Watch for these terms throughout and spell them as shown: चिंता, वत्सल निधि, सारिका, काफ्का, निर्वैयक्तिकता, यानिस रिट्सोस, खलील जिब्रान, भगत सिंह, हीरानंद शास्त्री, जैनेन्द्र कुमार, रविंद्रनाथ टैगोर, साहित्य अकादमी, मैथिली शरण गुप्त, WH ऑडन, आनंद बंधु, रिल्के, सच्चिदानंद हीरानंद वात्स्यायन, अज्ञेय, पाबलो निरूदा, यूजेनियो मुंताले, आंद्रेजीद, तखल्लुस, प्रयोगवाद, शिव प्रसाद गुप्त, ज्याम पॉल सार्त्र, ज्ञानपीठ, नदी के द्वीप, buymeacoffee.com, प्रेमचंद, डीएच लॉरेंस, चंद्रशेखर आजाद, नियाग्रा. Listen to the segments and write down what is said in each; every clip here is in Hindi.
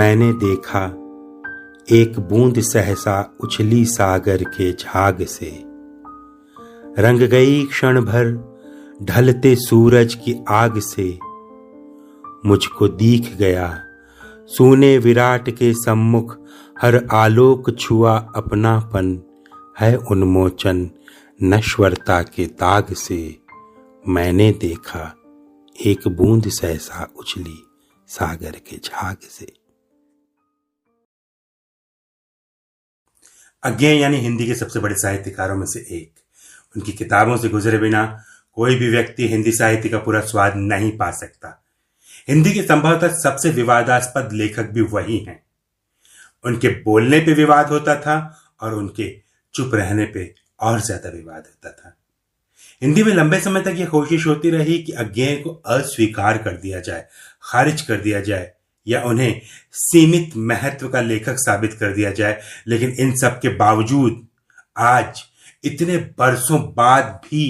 मैंने देखा एक बूंद सहसा उछली सागर के झाग से, रंग गई क्षण भर ढलते सूरज की आग से। मुझको दिख गया सूने विराट के सम्मुख, हर आलोक छुआ अपनापन है उन्मोचन नश्वरता के दाग से। मैंने देखा एक बूंद सहसा उछली सागर के झाग से। अज्ञेय यानी हिंदी के सबसे बड़े साहित्यकारों में से एक। उनकी किताबों से गुजरे बिना कोई भी व्यक्ति हिंदी साहित्य का पूरा स्वाद नहीं पा सकता। हिंदी के संभवतः सबसे विवादास्पद लेखक भी वही हैं। उनके बोलने पे विवाद होता था और उनके चुप रहने पे और ज्यादा विवाद होता था। हिंदी में लंबे समय तक यह कोशिश होती रही कि अज्ञेय को अस्वीकार कर दिया जाए, खारिज कर दिया जाए या उन्हें सीमित महत्व का लेखक साबित कर दिया जाए। लेकिन इन सब के बावजूद आज इतने बरसों बाद भी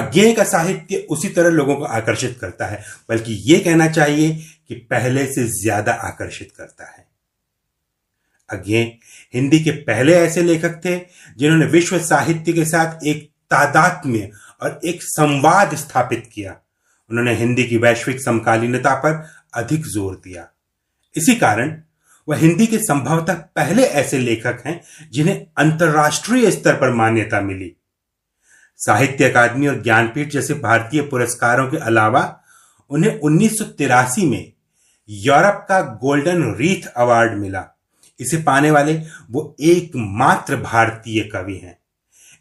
अज्ञेय का साहित्य उसी तरह लोगों को आकर्षित करता है, बल्कि ये कहना चाहिए कि पहले से ज्यादा आकर्षित करता है। अज्ञेय हिंदी के पहले ऐसे लेखक थे जिन्होंने विश्व साहित्य के साथ एक तादात्म्य और एक संवाद स्थापित किया। उन्होंने हिंदी की वैश्विक समकालीनता पर अधिक जोर दिया। इसी कारण वह हिंदी के संभवतः पहले ऐसे लेखक हैं जिन्हें अंतर्राष्ट्रीय स्तर पर मान्यता मिली। साहित्य अकादमी और ज्ञानपीठ जैसे भारतीय पुरस्कारों के अलावा उन्हें 1983 में यूरोप का गोल्डन रीथ अवार्ड मिला। इसे पाने वाले वो एकमात्र भारतीय कवि हैं।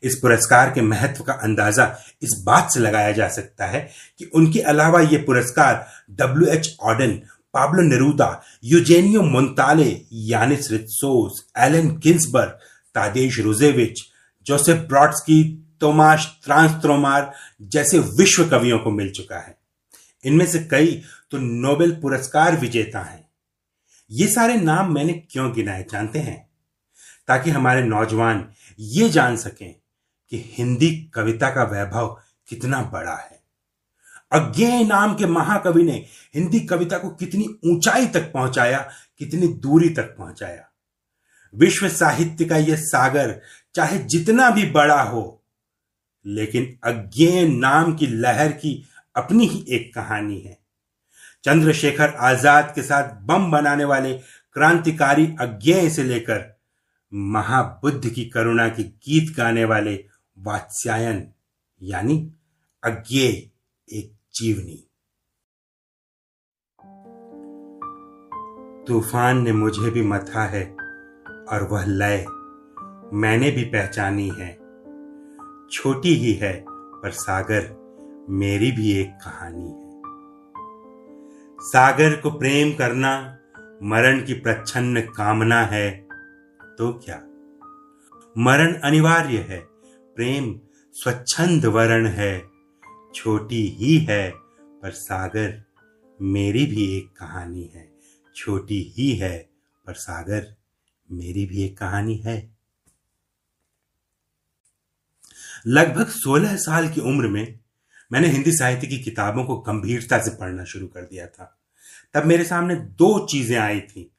इस पुरस्कार के महत्व का अंदाजा इस बात से लगाया जा सकता है कि उनके अलावा ये पुरस्कार WH ऑडन, पाबलो निरूदा, यूजेनियो मुंताले, यानिस रिट्सोस, Allen Ginsberg, Tadeusz Rozewicz, Joseph Brodsky, Tomas ट्रांसट्रोमार जैसे विश्व कवियों को मिल चुका है। इनमें से कई तो नोबेल पुरस्कार विजेता हैं। ये सारे नाम मैंने क्यों गिनाए जानते हैं? ताकि हमारे नौजवान ये जान सकें कि हिंदी कविता का वैभव कितना बड़ा है। अज्ञेय नाम के महाकवि ने हिंदी कविता को कितनी ऊंचाई तक पहुंचाया, कितनी दूरी तक पहुंचाया। विश्व साहित्य का यह सागर चाहे जितना भी बड़ा हो, लेकिन अज्ञेय नाम की लहर की अपनी ही एक कहानी है। चंद्रशेखर आजाद के साथ बम बनाने वाले क्रांतिकारी अज्ञेय से लेकर महाबुद्ध की करुणा के गीत गाने वाले वात्स्यायन यानी अज्ञेय एक जीवनी। तूफान ने मुझे भी मथा है और वह लय मैंने भी पहचानी है। छोटी ही है पर सागर मेरी भी एक कहानी है। सागर को प्रेम करना मरण की प्रच्छन्न कामना है तो क्या, मरण अनिवार्य है, प्रेम स्वच्छंद वरण है। छोटी ही है पर सागर मेरी भी एक कहानी है। छोटी ही है पर सागर मेरी भी एक कहानी है। लगभग 16 साल की उम्र में मैंने हिंदी साहित्य की किताबों को गंभीरता से पढ़ना शुरू कर दिया था। तब मेरे सामने दो चीजें आई थी,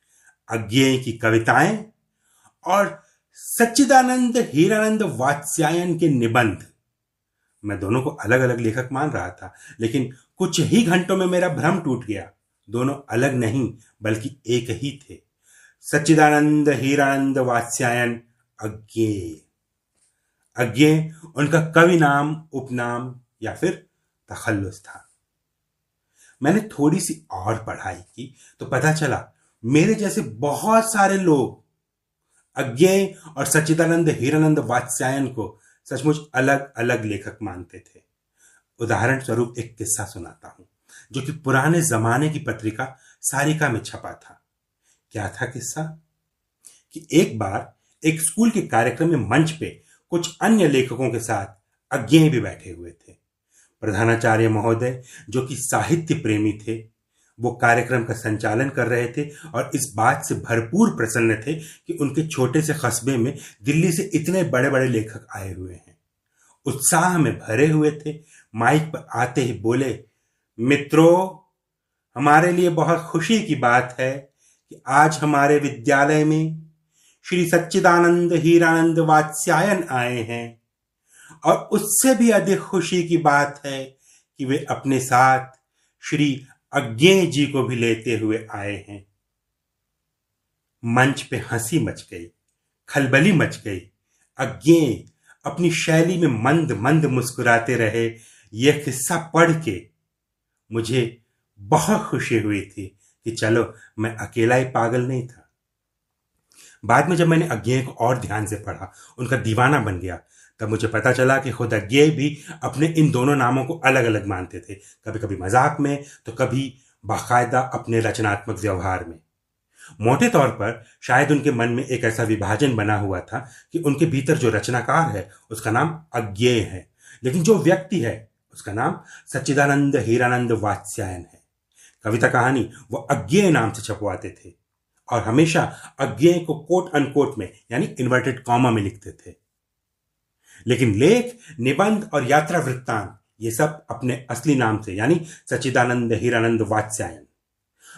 अज्ञेय की कविताएं और सच्चिदानंद हीरानंद वात्स्यायन के निबंध। मैं दोनों को अलग अलग लेखक मान रहा था, लेकिन कुछ ही घंटों में मेरा भ्रम टूट गया। दोनों अलग नहीं बल्कि एक ही थे, सच्चिदानंद हीरानंद वात्स्यायन अज्ञेय। अज्ञेय उनका कवि नाम, उपनाम या फिर तखल्लुस था। मैंने थोड़ी सी और पढ़ाई की तो पता चला मेरे जैसे बहुत सारे लोग अज्ञेय और सच्चिदानंद हीरानंद वात्स्यायन को सचमुच अलग अलग लेखक मानते थे। उदाहरण स्वरूप एक किस्सा सुनाता हूं जो कि पुराने जमाने की पत्रिका सारिका में छपा था। क्या था किस्सा कि एक बार एक स्कूल के कार्यक्रम में मंच पे कुछ अन्य लेखकों के साथ अज्ञेय भी बैठे हुए थे। प्रधानाचार्य महोदय जो कि साहित्य प्रेमी थे, वो कार्यक्रम का संचालन कर रहे थे और इस बात से भरपूर प्रसन्न थे कि उनके छोटे से कस्बे में दिल्ली से इतने बड़े बड़े लेखक आए हुए हैं। उत्साह में भरे हुए थे। माइक पर आते ही बोले, मित्रों हमारे लिए बहुत खुशी की बात है कि आज हमारे विद्यालय में श्री सच्चिदानंद हीरानंद वात्स्यायन आए हैं और उससे भी अधिक खुशी की बात है कि वे अपने साथ श्री अज्ञेय जी को भी लेते हुए आए हैं। मंच पे हंसी मच गई, खलबली मच गई। अज्ञेय अपनी शैली में मंद मंद मुस्कुराते रहे। यह किस्सा पढ़ के मुझे बहुत खुशी हुई थी कि चलो मैं अकेला ही पागल नहीं था। बाद में जब मैंने अज्ञेय को और ध्यान से पढ़ा, उनका दीवाना बन गया, तब मुझे पता चला कि खुद अज्ञेय भी अपने इन दोनों नामों को अलग अलग मानते थे, कभी कभी मजाक में तो कभी बाकायदा अपने रचनात्मक व्यवहार में। मोटे तौर पर शायद उनके मन में एक ऐसा विभाजन बना हुआ था कि उनके भीतर जो रचनाकार है उसका नाम अज्ञेय है, लेकिन जो व्यक्ति है उसका नाम सच्चिदानंद हीरानंद वात्स्यायन है। कविता कहानी वो अज्ञेय नाम से छपवाते थे और हमेशा अज्ञेय को कोट अनकोट में यानी इन्वर्टेड कॉमा में लिखते थे, लेकिन लेख, निबंध और यात्रा वृत्तांत ये सब अपने असली नाम से यानी सच्चिदानंद हीरानंद वात्स्यायन।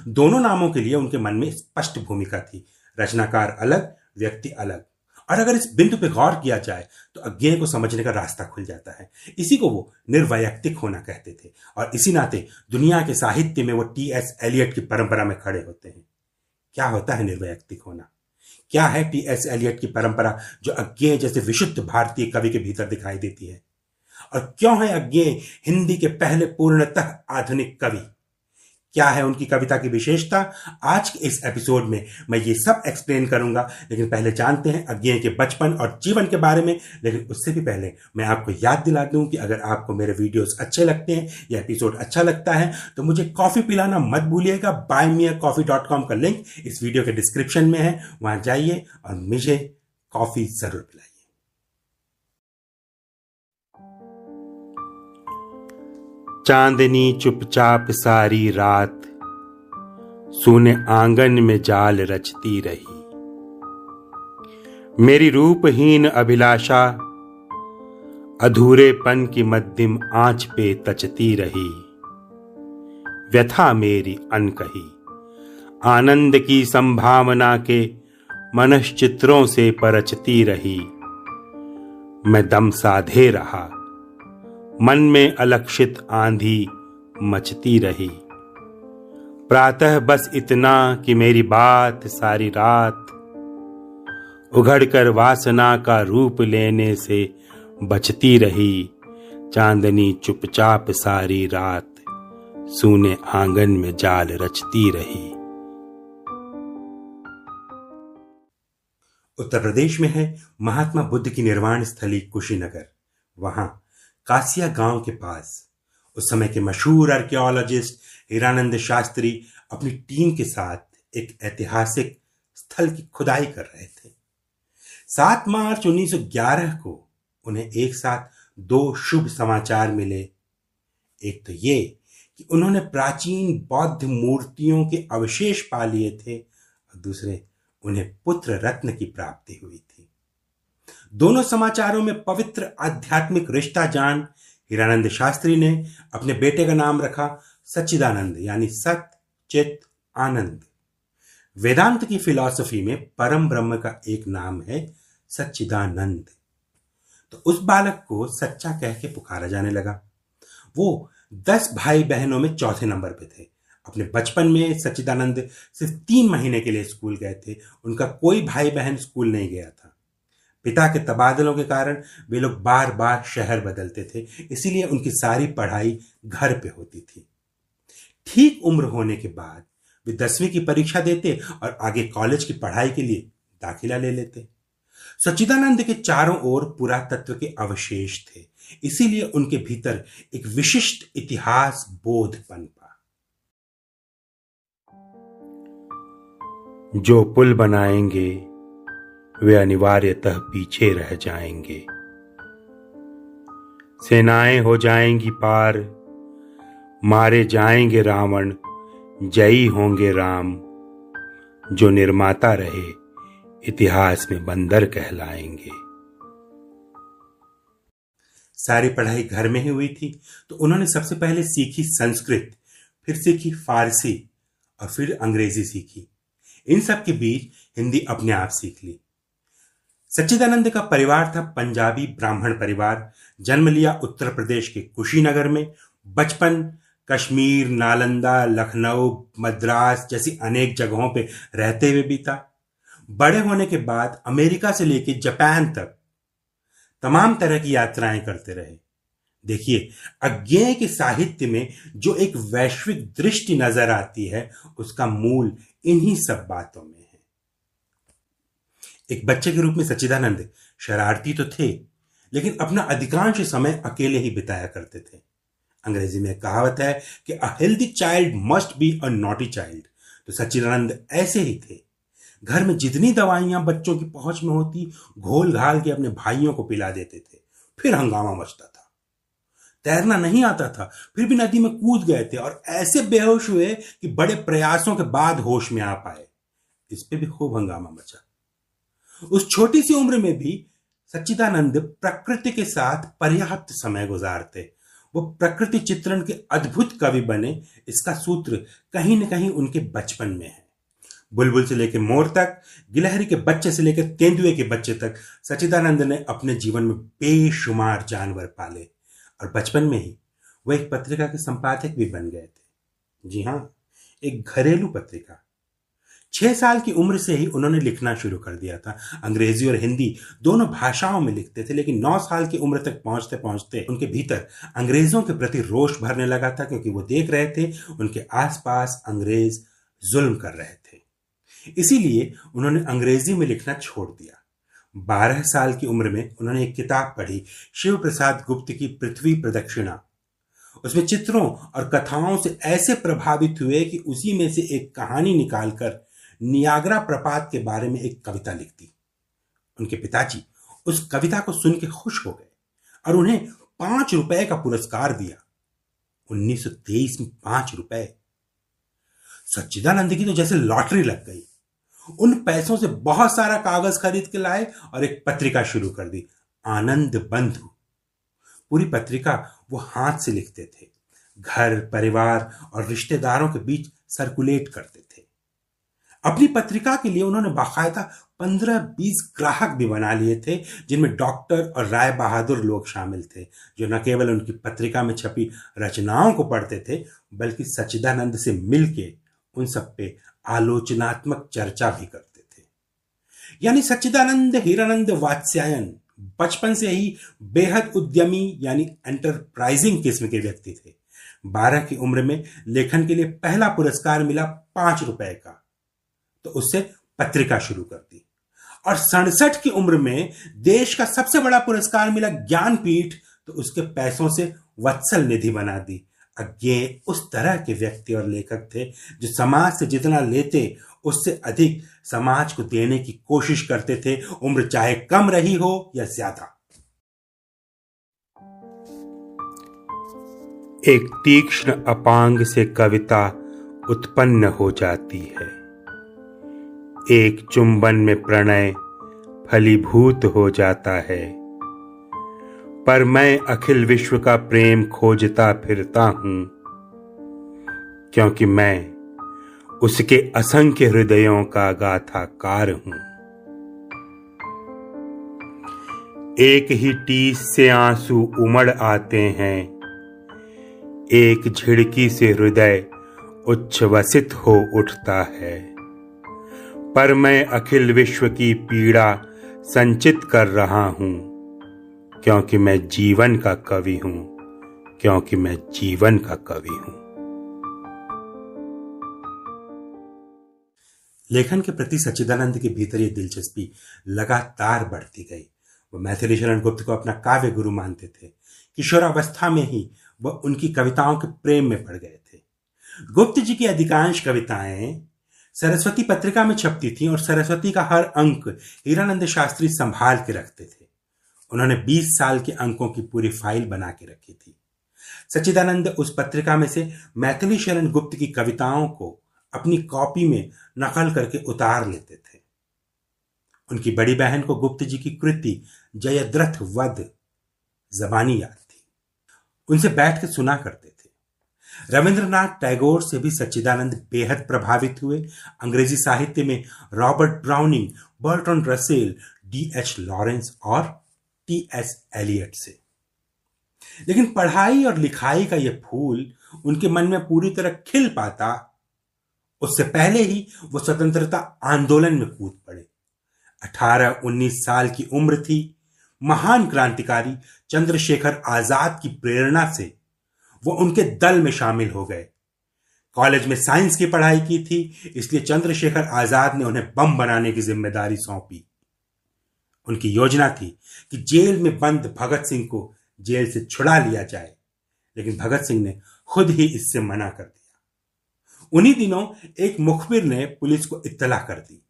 दोनों नामों के लिए उनके मन में स्पष्ट भूमिका थी, रचनाकार अलग, व्यक्ति अलग। और अगर इस बिंदु पर गौर किया जाए तो अज्ञेय को समझने का रास्ता खुल जाता है। इसी को वो निर्वैयक्तिक होना कहते थे और इसी नाते दुनिया के साहित्य में वो टीएस एलियट की परंपरा में खड़े होते हैं। क्या होता है निर्वैयक्तिक होना? क्या है टीएस एलियट की परंपरा जो अज्ञेय जैसे विशुद्ध भारतीय कवि के भीतर दिखाई देती है? और क्यों है अज्ञेय हिंदी के पहले पूर्णतः आधुनिक कवि? क्या है उनकी कविता की विशेषता? आज के इस एपिसोड में मैं ये सब एक्सप्लेन करूंगा, लेकिन पहले जानते हैं अज्ञेय के बचपन और जीवन के बारे में। लेकिन उससे भी पहले मैं आपको याद दिला दूं कि अगर आपको मेरे वीडियोस अच्छे लगते हैं या एपिसोड अच्छा लगता है तो मुझे कॉफ़ी पिलाना मत भूलिएगा। buymeacoffee.com का लिंक इस वीडियो के डिस्क्रिप्शन में है, वहां जाइए और मुझे कॉफ़ी जरूर पिलाइए। चांदनी चुपचाप सारी रात सूने आंगन में जाल रचती रही। मेरी रूपहीन अभिलाषा अधूरेपन की मध्यम आंच पे तचती रही। व्यथा मेरी अनकही आनंद की संभावना के मनश्चित्रों से परचती रही। मैं दम साधे रहा, मन में अलक्षित आंधी मचती रही। प्रातः बस इतना कि मेरी बात सारी रात उघड़कर वासना का रूप लेने से बचती रही। चांदनी चुपचाप सारी रात सूने आंगन में जाल रचती रही। उत्तर प्रदेश में है महात्मा बुद्ध की निर्वाण स्थली कुशीनगर। वहां कासिया गांव के पास उस समय के मशहूर आर्कियोलॉजिस्ट हीरानंद शास्त्री अपनी टीम के साथ एक ऐतिहासिक स्थल की खुदाई कर रहे थे। 7 मार्च 1911 को उन्हें एक साथ 2 शुभ समाचार मिले। एक तो ये कि उन्होंने प्राचीन बौद्ध मूर्तियों के अवशेष पा लिए थे और दूसरे उन्हें पुत्र रत्न की प्राप्ति हुई थी। दोनों समाचारों में पवित्र आध्यात्मिक रिश्ता जान हीरानंद शास्त्री ने अपने बेटे का नाम रखा सच्चिदानंद यानी सत चित आनंद। वेदांत की फिलॉसफी में परम ब्रह्म का एक नाम है सच्चिदानंद, तो उस बालक को सच्चा कह के पुकारा जाने लगा। वो 10 भाई बहनों में चौथे नंबर पे थे। अपने बचपन में सच्चिदानंद सिर्फ 3 महीने के लिए स्कूल गए थे। उनका कोई भाई बहन स्कूल नहीं गया था। पिता के तबादलों के कारण वे लोग बार बार शहर बदलते थे, इसीलिए उनकी सारी पढ़ाई घर पे होती थी। ठीक उम्र होने के बाद वे 10वीं की परीक्षा देते और आगे कॉलेज की पढ़ाई के लिए दाखिला ले लेते। सच्चिदानंद के चारों ओर पुरातत्व के अवशेष थे, इसीलिए उनके भीतर एक विशिष्ट इतिहास बोध पनपा। जो पुल बनाएंगे वे अनिवार्यतः पीछे रह जाएंगे। सेनाएं हो जाएंगी पार, मारे जाएंगे रावण, जयी होंगे राम। जो निर्माता रहे इतिहास में बंदर कहलाएंगे। सारी पढ़ाई घर में ही हुई थी, तो उन्होंने सबसे पहले सीखी संस्कृत, फिर सीखी फारसी और फिर अंग्रेजी सीखी। इन सब के बीच हिंदी अपने आप सीख ली। सच्चिदानंद का परिवार था पंजाबी ब्राह्मण परिवार। जन्म लिया उत्तर प्रदेश के कुशीनगर में। बचपन कश्मीर, नालंदा, लखनऊ, मद्रास जैसी अनेक जगहों पे रहते हुए बीता। बड़े होने के बाद अमेरिका से लेकर जापान तक तमाम तरह की यात्राएं करते रहे। देखिए, अज्ञेय के साहित्य में जो एक वैश्विक दृष्टि नजर आती है उसका मूल इन्हीं सब बातों में है। एक बच्चे के रूप में सच्चिदानंद शरारती तो थे, लेकिन अपना अधिकांश समय अकेले ही बिताया करते थे। अंग्रेजी में कहावत है कि a healthy child must be a naughty child, तो सच्चिदानंद ऐसे ही थे। घर में जितनी दवाइयां बच्चों की पहुंच में होती घोल घाल के अपने भाइयों को पिला देते थे, फिर हंगामा मचता था। तैरना नहीं आता था, फिर भी नदी में कूद गए थे और ऐसे बेहोश हुए कि बड़े प्रयासों के बाद होश में आ पाए। इस पे भी खूब हंगामा मचा। उस छोटी सी उम्र में भी सच्चिदानंद प्रकृति के साथ पर्याप्त समय गुजारते। वो प्रकृति चित्रण के अद्भुत कवि बने, इसका सूत्र कहीं न कहीं उनके बचपन में है। बुलबुल से लेकर मोर तक, गिलहरी के बच्चे से लेकर तेंदुए के बच्चे तक सच्चिदानंद ने अपने जीवन में बेशुमार जानवर पाले और बचपन में ही वह एक पत्रिका के संपादक भी बन गए थे। जी हाँ, एक घरेलू पत्रिका। 6 साल की उम्र से ही उन्होंने लिखना शुरू कर दिया था। अंग्रेजी और हिंदी दोनों भाषाओं में लिखते थे, लेकिन 9 साल की उम्र तक पहुंचते पहुंचते उनके भीतर अंग्रेजों के प्रति रोष भरने लगा था, क्योंकि वो देख रहे थे उनके आसपास अंग्रेज जुल्म कर रहे थे। इसीलिए उन्होंने अंग्रेजी में लिखना छोड़ दिया। 12 साल की उम्र में उन्होंने एक किताब पढ़ी, शिव प्रसाद गुप्त की पृथ्वी प्रदक्षिणा। उसमें चित्रों और कथाओं से ऐसे प्रभावित हुए कि उसी में से एक कहानी निकालकर नियाग्रा प्रपात के बारे में एक कविता लिख दी। उनके पिताजी उस कविता को सुन के खुश हो गए और उन्हें ₹5 का पुरस्कार दिया। 1923 में ₹5। सच्चिदानंद की तो जैसे लॉटरी लग गई। उन पैसों से बहुत सारा कागज खरीद के लाए और एक पत्रिका शुरू कर दी, आनंद बंधु। पूरी पत्रिका वो हाथ से लिखते थे, घर, परिवार और रिश्तेदारों के बीच सर्कुलेट करते थे। अपनी पत्रिका के लिए उन्होंने बाकायदा 15-20 ग्राहक भी बना लिए थे, जिनमें डॉक्टर और राय बहादुर लोग शामिल थे, जो न केवल उनकी पत्रिका में छपी रचनाओं को पढ़ते थे बल्कि सच्चिदानंद से मिलके उन सब पे आलोचनात्मक चर्चा भी करते थे। यानी सच्चिदानंद हीरानंद वात्स्यायन बचपन से ही बेहद उद्यमी यानी एंटरप्राइजिंग किस्म के व्यक्ति थे। 12 की उम्र में लेखन के लिए पहला पुरस्कार मिला ₹5 का, तो उससे पत्रिका शुरू कर दी। और 67 की उम्र में देश का सबसे बड़ा पुरस्कार मिला ज्ञानपीठ, तो उसके पैसों से वत्सल निधि बना दी। अज्ञेय उस तरह के व्यक्ति और लेखक थे जो समाज से जितना लेते उससे अधिक समाज को देने की कोशिश करते थे, उम्र चाहे कम रही हो या ज्यादा। एक तीक्ष्ण अपांग से कविता उत्पन्न हो जाती है। एक चुंबन में प्रणय फलीभूत हो जाता है। पर मैं अखिल विश्व का प्रेम खोजता फिरता हूं, क्योंकि मैं उसके असंख्य हृदयों का गाथाकार हूं। एक ही टीस से आंसू उमड़ आते हैं, एक झिड़की से हृदय उच्छ्वसित हो उठता है। पर मैं अखिल विश्व की पीड़ा संचित कर रहा हूं, क्योंकि मैं जीवन का कवि हूं, क्योंकि मैं जीवन का कवि हूं। लेखन के प्रति सच्चिदानंद के भीतर यह दिलचस्पी लगातार बढ़ती गई। वो मैथिली शरण गुप्त को अपना काव्य गुरु मानते थे। किशोरावस्था में ही वह उनकी कविताओं के प्रेम में पड़ गए थे। गुप्त जी की अधिकांश कविताएं सरस्वती पत्रिका में छपती थीं और सरस्वती का हर अंक हीरानंद शास्त्री संभाल के रखते थे। उन्होंने 20 साल के अंकों की पूरी फाइल बना के रखी थी। सच्चिदानंद उस पत्रिका में से मैथिली शरण गुप्त की कविताओं को अपनी कॉपी में नकल करके उतार लेते थे। उनकी बड़ी बहन को गुप्त जी की कृति जयद्रथ वध जबानी याद थी, उनसे बैठ के सुना करते थे। रविंद्रनाथ टैगोर से भी सच्चिदानंद बेहद प्रभावित हुए। अंग्रेजी साहित्य में Robert Browning, Bertrand Russell, डीएच लॉरेंस और टीएस एलियट से। लेकिन पढ़ाई और लिखाई का यह फूल उनके मन में पूरी तरह खिल पाता उससे पहले ही वो स्वतंत्रता आंदोलन में कूद पड़े। 18-19 साल की उम्र थी। महान क्रांतिकारी चंद्रशेखर आजाद की प्रेरणा से वो उनके दल में शामिल हो गए। कॉलेज में साइंस की पढ़ाई की थी, इसलिए चंद्रशेखर आजाद ने उन्हें बम बनाने की जिम्मेदारी सौंपी। उनकी योजना थी कि जेल में बंद भगत सिंह को जेल से छुड़ा लिया जाए, लेकिन भगत सिंह ने खुद ही इससे मना कर दिया। उन्हीं दिनों एक मुखबिर ने पुलिस को इत्तला कर दी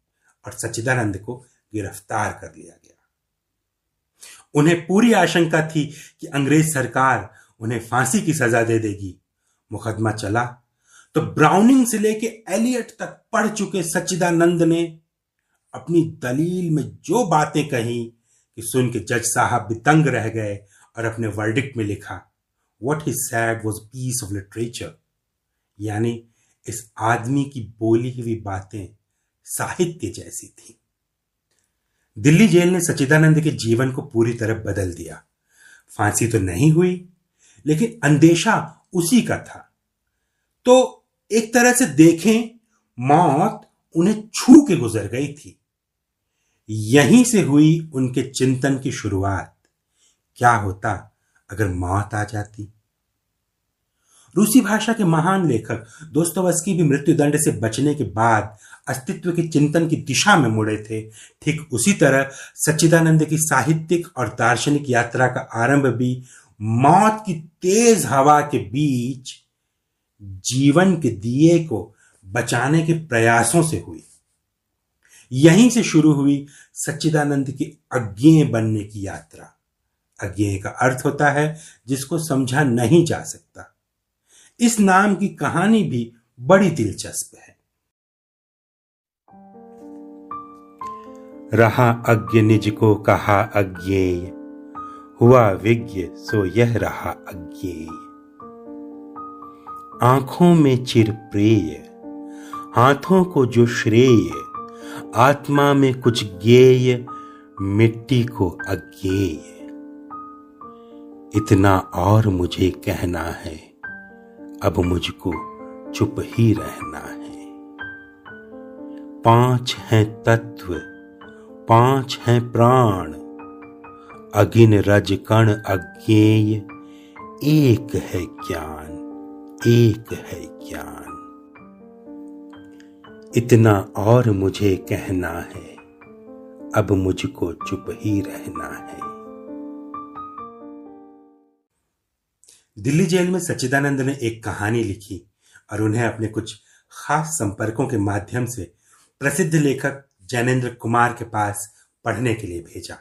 और सच्चिदानंद को गिरफ्तार कर लिया गया। उन्हें पूरी आशंका थी कि अंग्रेज सरकार उन्हें फांसी की सजा दे देगी। मुकदमा चला तो ब्राउनिंग से लेके एलियट तक पढ़ चुके सच्चिदानंद ने अपनी दलील में जो बातें कही कि सुन के जज साहब भी तंग रह गए और अपने वर्डिक्ट में लिखा, what he said was piece of literature, यानी इस आदमी की बोली हुई बातें साहित्य जैसी थी। दिल्ली जेल ने सच्चिदानंद के जीवन को पूरी तरह बदल दिया। फांसी तो नहीं हुई, लेकिन अंदेशा उसी का था। तो एक तरह से देखें, मौत उन्हें छू के गुजर गई थी। यहीं से हुई उनके चिंतन की शुरुआत। क्या होता अगर मौत आ जाती? रूसी भाषा के महान लेखक दोस्तोवस्की भी मृत्युदंड से बचने के बाद अस्तित्व के चिंतन की दिशा में मुड़े थे। ठीक उसी तरह सच्चिदानंद की साहित्यिक और दार्शनिक यात्रा का आरंभ भी मौत की तेज हवा के बीच जीवन के दिए को बचाने के प्रयासों से हुई। यहीं से शुरू हुई सच्चिदानंद की अज्ञेय बनने की यात्रा। अज्ञेय का अर्थ होता है जिसको समझा नहीं जा सकता। इस नाम की कहानी भी बड़ी दिलचस्प है। रहा अज्ञ निज को कहा अज्ञेय, हुआ विज्ञ सो यह रहा अज्ञेय। आंखों में चिर प्रेय, हाथों को जो श्रेय, आत्मा में कुछ गेय, मिट्टी को अज्ञेय। इतना और मुझे कहना है, अब मुझको चुप ही रहना है। 5 हैं तत्व, 5 हैं प्राण, अगिन रज कण अज्ञेय, एक है ज्ञान, एक है ज्ञान। इतना और मुझे कहना है, अब मुझको चुप ही रहना है। दिल्ली जेल में सच्चिदानंद ने एक कहानी लिखी और उन्हें अपने कुछ खास संपर्कों के माध्यम से प्रसिद्ध लेखक जैनेन्द्र कुमार के पास पढ़ने के लिए भेजा।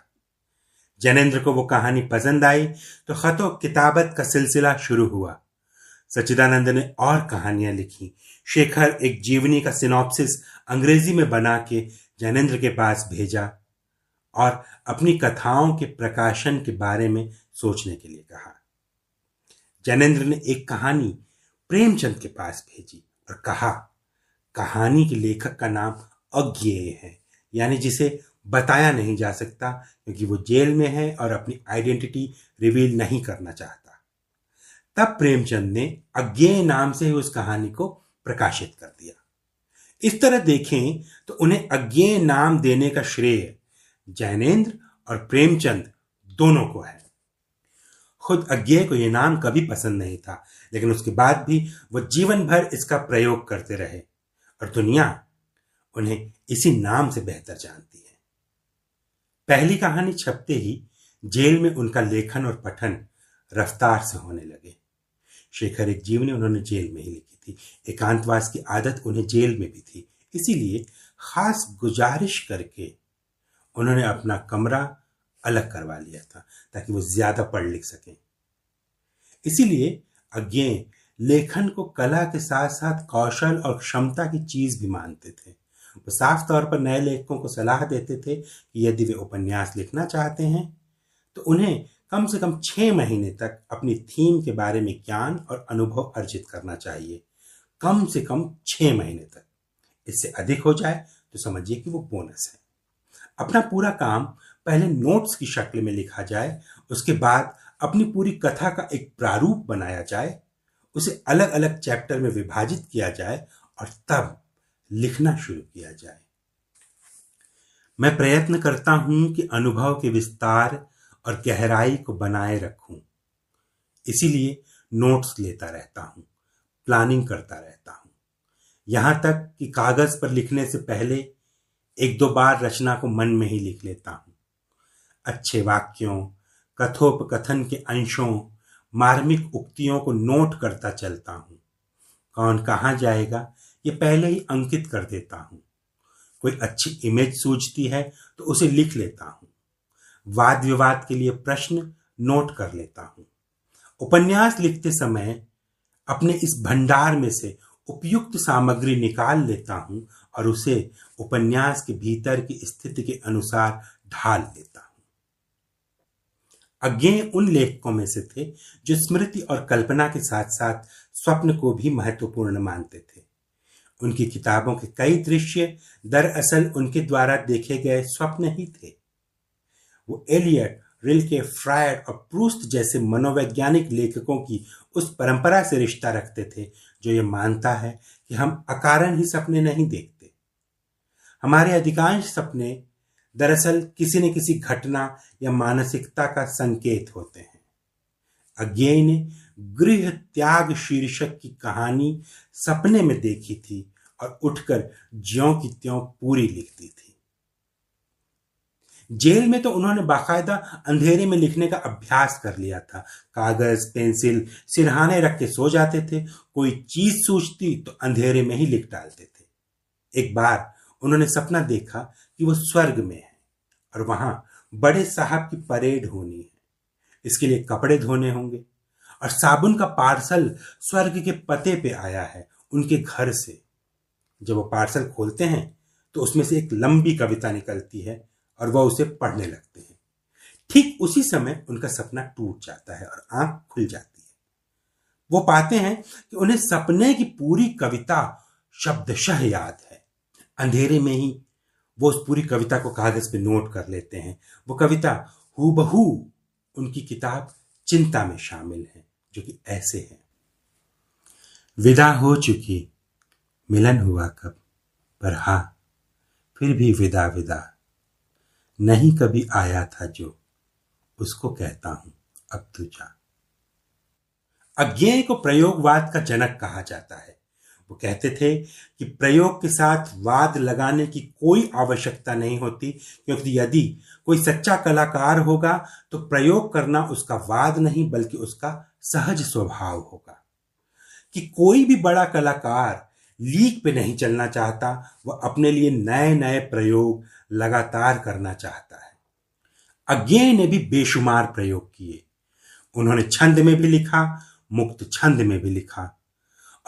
जैनेन्द्र को वो कहानी पसंद आई तो खतों किताबत का सिलसिला शुरू हुआ। सच्चिदानंद ने और कहानियां लिखी। शेखर एक जीवनी का सिनॉप्सिस अंग्रेजी में बना के जैनेन्द्र के पास भेजा और अपनी कथाओं के प्रकाशन के बारे में सोचने के लिए कहा। जैनेन्द्र ने एक कहानी प्रेमचंद के पास भेजी और कहा, कहानी के लेखक का नाम अज्ञेय है, यानी जिसे बताया नहीं जा सकता क्योंकि वो जेल में है और अपनी आइडेंटिटी रिवील नहीं करना चाहता। तब प्रेमचंद ने अज्ञेय नाम से ही उस कहानी को प्रकाशित कर दिया। इस तरह देखें तो उन्हें अज्ञेय नाम देने का श्रेय जैनेन्द्र और प्रेमचंद दोनों को है। खुद अज्ञेय को यह नाम कभी पसंद नहीं था, लेकिन उसके बाद भी वो जीवन भर इसका प्रयोग करते रहे और दुनिया उन्हें इसी नाम से बेहतर जानती है। पहली कहानी छपते ही जेल में उनका लेखन और पठन रफ्तार से होने लगे। शेखर एक जीवनी उन्होंने जेल में ही लिखी थी। एकांतवास की आदत उन्हें जेल में भी थी, इसीलिए खास गुजारिश करके उन्होंने अपना कमरा अलग करवा लिया था ताकि वो ज्यादा पढ़ लिख सकें। इसीलिए अज्ञेय लेखन को कला के साथ साथ कौशल और क्षमता की चीज भी मानते थे। वो साफ तौर पर नए लेखकों को सलाह देते थे कि यदि वे उपन्यास लिखना चाहते हैं तो उन्हें कम से कम 6 महीने तक अपनी थीम के बारे में ज्ञान और अनुभव अर्जित करना चाहिए। कम से कम 6 महीने तक, इससे अधिक हो जाए तो समझिए कि वो बोनस है। अपना पूरा काम पहले नोट्स की शक्ल में लिखा जाए, उसके बाद अपनी पूरी कथा का एक प्रारूप बनाया जाए, उसे अलग अलग चैप्टर में विभाजित किया जाए और तब लिखना शुरू किया जाए। मैं प्रयत्न करता हूं कि अनुभव के विस्तार और गहराई को बनाए रखूं, इसीलिए नोट्स लेता रहता हूं, प्लानिंग करता रहता हूं, यहां तक कि कागज पर लिखने से पहले 1-2 बार रचना को मन में ही लिख लेता हूं। अच्छे वाक्यों, कथोपकथन के अंशों, मार्मिक उक्तियों को नोट करता चलता हूं। कौन कहां जाएगा ये पहले ही अंकित कर देता हूं। कोई अच्छी इमेज सूझती है तो उसे लिख लेता हूं। वाद विवाद के लिए प्रश्न नोट कर लेता हूं। उपन्यास लिखते समय अपने इस भंडार में से उपयुक्त सामग्री निकाल लेता हूं और उसे उपन्यास के भीतर की स्थिति के अनुसार ढाल लेता हूं। अज्ञेय उन लेखकों में से थे जो स्मृति और कल्पना के साथ साथ स्वप्न को भी महत्वपूर्ण मानते थे। उनकी किताबों के कई दृश्य दरअसल उनके द्वारा देखे गए स्वप्न ही थे। वो एलियट, रिल्के, फ्रायड और प्रूस्ट जैसे मनोवैज्ञानिक लेखकों की उस परंपरा से रिश्ता रखते थे जो ये मानता है कि हम अकारण ही सपने नहीं देखते। हमारे अधिकांश सपने दरअसल किसी न किसी घटना या मानसिकता का संकेत होते हैं। अज्ञेय ने गृह त्याग शीर्षक की कहानी सपने में देखी थी और उठकर ज्यों की त्यों पूरी लिखती थी। जेल में तो उन्होंने बाकायदा अंधेरे में लिखने का अभ्यास कर लिया था। कागज, पेंसिल सिरहाने रख के सो जाते थे, कोई चीज सूझती तो अंधेरे में ही लिख डालते थे। एक बार उन्होंने सपना देखा कि वो स्वर्ग में है और वहां बड़े साहब की परेड होनी है। इसके लिए कपड़े धोने होंगे और साबुन का पार्सल स्वर्ग के पते पे आया है, उनके घर से। जब वो पार्सल खोलते हैं तो उसमें से एक लंबी कविता निकलती है और वह उसे पढ़ने लगते हैं। ठीक उसी समय उनका सपना टूट जाता है और आंख खुल जाती है। वो पाते हैं कि उन्हें सपने की पूरी कविता शब्दशः याद है। अंधेरे में ही वो उस पूरी कविता को कागज पे नोट कर लेते हैं। वो कविता हूबहू उनकी किताब चिंता में शामिल है, जो कि ऐसे है। विदा हो चुकी, मिलन हुआ कब, पर हाँ फिर भी विदा विदा, नहीं कभी आया था जो, उसको कहता हूं अब तू जा। अज्ञेय को प्रयोगवाद का जनक कहा जाता है। वो कहते थे कि प्रयोग के साथ वाद लगाने की कोई आवश्यकता नहीं होती, क्योंकि यदि कोई सच्चा कलाकार होगा तो प्रयोग करना उसका वाद नहीं बल्कि उसका सहज स्वभाव होगा। कि कोई भी बड़ा कलाकार लीक पे नहीं चलना चाहता, वह अपने लिए नए नए प्रयोग लगातार करना चाहता है। अज्ञेय ने भी बेशुमार प्रयोग किए। उन्होंने छंद में भी लिखा, मुक्त छंद में भी लिखा